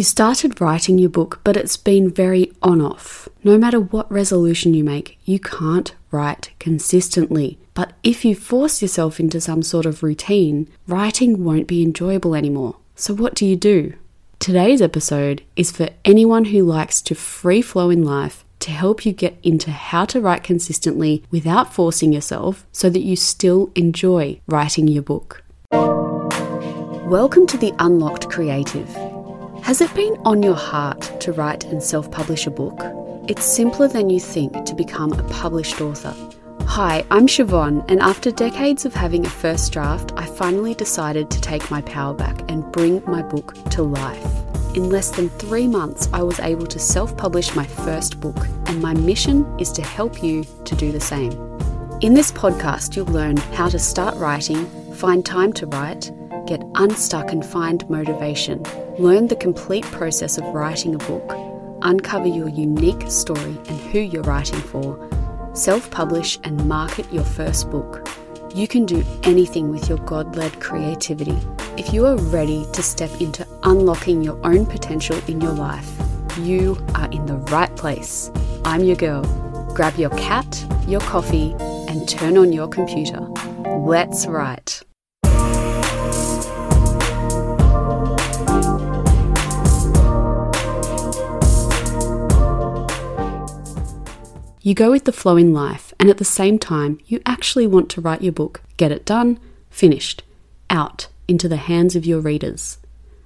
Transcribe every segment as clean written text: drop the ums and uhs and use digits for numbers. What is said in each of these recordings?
You started writing your book, but it's been very on-off. No matter what resolution you make, you can't write consistently. But if you force yourself into some sort of routine, writing won't be enjoyable anymore. So what do you do? Today's episode is for anyone who likes to free flow in life, to help you get into how to write consistently without forcing yourself so that you still enjoy writing your book. Welcome to The Unlocked Creative. Has it been on your heart to write and self-publish a book? It's simpler than you think to become a published author. Hi, I'm Siobhan, and after decades of having a first draft, I finally decided to take my power back and bring my book to life. In less than 3 months, I was able to self-publish my first book, and my mission is to help you to do the same. In this podcast, you'll learn how to start writing, find time to write, get unstuck and find motivation, learn the complete process of writing a book, uncover your unique story and who you're writing for, self-publish and market your first book. You can do anything with your God-led creativity. If you are ready to step into unlocking your own potential in your life, you are in the right place. I'm your girl. Grab your cat, your coffee, and turn on your computer. Let's write. You go with the flow in life, and at the same time, you actually want to write your book, get it done, finished, out into the hands of your readers.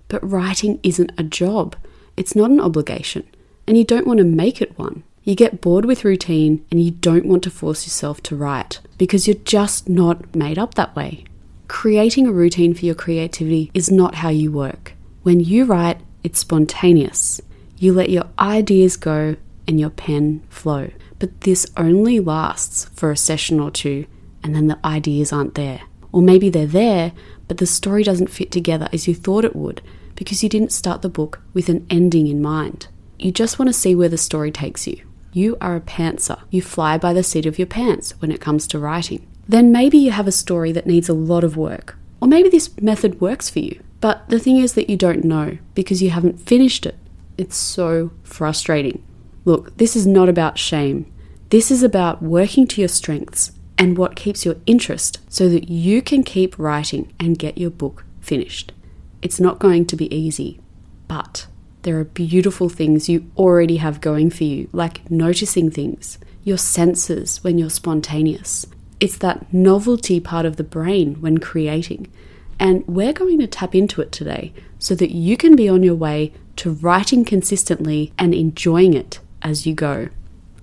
But writing isn't a job. It's not an obligation, and you don't want to make it one. You get bored with routine, and you don't want to force yourself to write because you're just not made up that way. Creating a routine for your creativity is not how you work. When you write, it's spontaneous. You let your ideas go and your pen flow. But this only lasts for a session or two, and then the ideas aren't there. Or maybe they're there, but the story doesn't fit together as you thought it would because you didn't start the book with an ending in mind. You just want to see where the story takes you. You are a pantser. You fly by the seat of your pants when it comes to writing. Then maybe you have a story that needs a lot of work, or maybe this method works for you. But the thing is that you don't know because you haven't finished it. It's so frustrating. Look, this is not about shame. This is about working to your strengths and what keeps your interest so that you can keep writing and get your book finished. It's not going to be easy, but there are beautiful things you already have going for you, like noticing things, your senses when you're spontaneous. It's that novelty part of the brain when creating. And we're going to tap into it today so that you can be on your way to writing consistently and enjoying it as you go.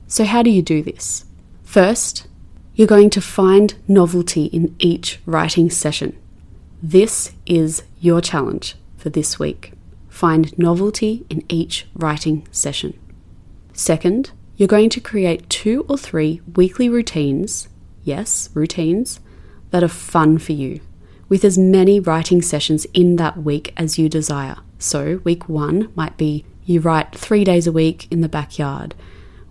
So how do you do this? First, you're going to find novelty in each writing session. This is your challenge for this week. Find novelty in each writing session. Second, you're going to create 2 or 3 weekly routines, yes, routines, that are fun for you, with as many writing sessions in that week as you desire. So week 1 might be you write 3 days a week in the backyard.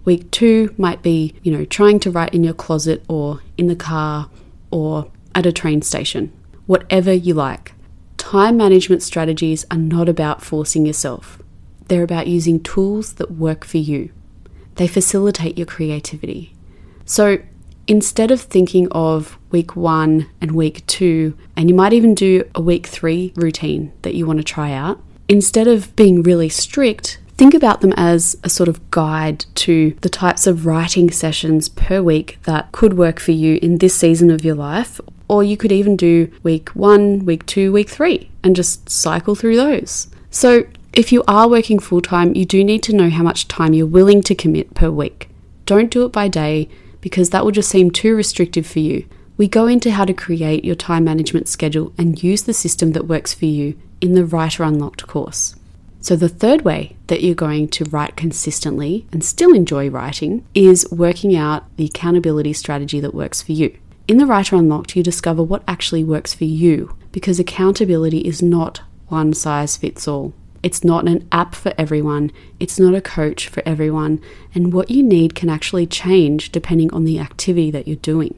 Week 2 might be, trying to write in your closet or in the car or at a train station, whatever you like. Time management strategies are not about forcing yourself. They're about using tools that work for you. They facilitate your creativity. So instead of thinking of week 1 and week 2, and you might even do a week 3 routine that you want to try out, instead of being really strict, think about them as a sort of guide to the types of writing sessions per week that could work for you in this season of your life. Or you could even do week 1, week 2, week 3, and just cycle through those. So if you are working full-time, you do need to know how much time you're willing to commit per week. Don't do it by day because that will just seem too restrictive for you. We go into how to create your time management schedule and use the system that works for you in the Writer Unlocked course. So the third way that you're going to write consistently and still enjoy writing is working out the accountability strategy that works for you. In the Writer Unlocked, you discover what actually works for you because accountability is not one size fits all. It's not an app for everyone. It's not a coach for everyone. And what you need can actually change depending on the activity that you're doing.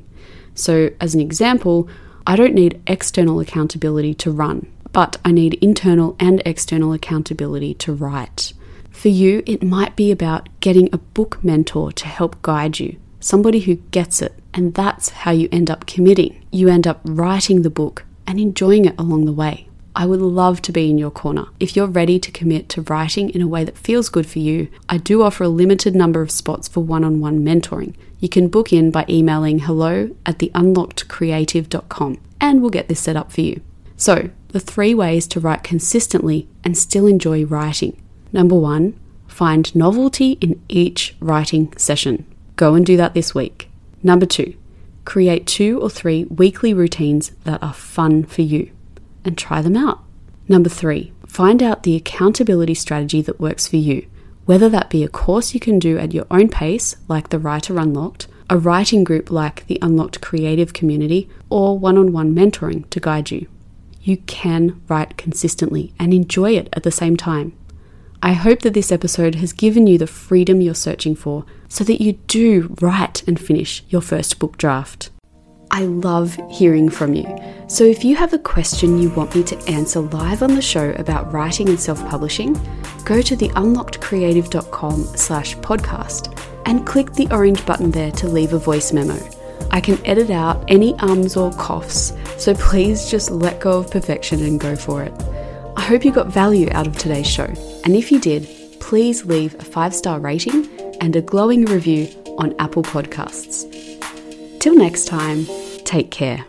So as an example, I don't need external accountability to run, but I need internal and external accountability to write. For you, it might be about getting a book mentor to help guide you, somebody who gets it, and that's how you end up committing. You end up writing the book and enjoying it along the way. I would love to be in your corner. If you're ready to commit to writing in a way that feels good for you, I do offer a limited number of spots for one-on-one mentoring. You can book in by emailing hello@theunlockedcreative.com and we'll get this set up for you. So, the 3 ways to write consistently and still enjoy writing. Number 1, find novelty in each writing session. Go and do that this week. Number 2, create 2 or 3 weekly routines that are fun for you and try them out. Number 3, find out the accountability strategy that works for you, whether that be a course you can do at your own pace, like the Writer Unlocked, a writing group like the Unlocked Creative Community, or one-on-one mentoring to guide you. You can write consistently and enjoy it at the same time. I hope that this episode has given you the freedom you're searching for so that you do write and finish your first book draft. I love hearing from you. So if you have a question you want me to answer live on the show about writing and self-publishing, go to theunlockedcreative.com/podcast and click the orange button there to leave a voice memo. I can edit out any ums or coughs, so please just let go of perfection and go for it. I hope you got value out of today's show. And if you did, please leave a 5-star rating and a glowing review on Apple Podcasts. Till next time, take care.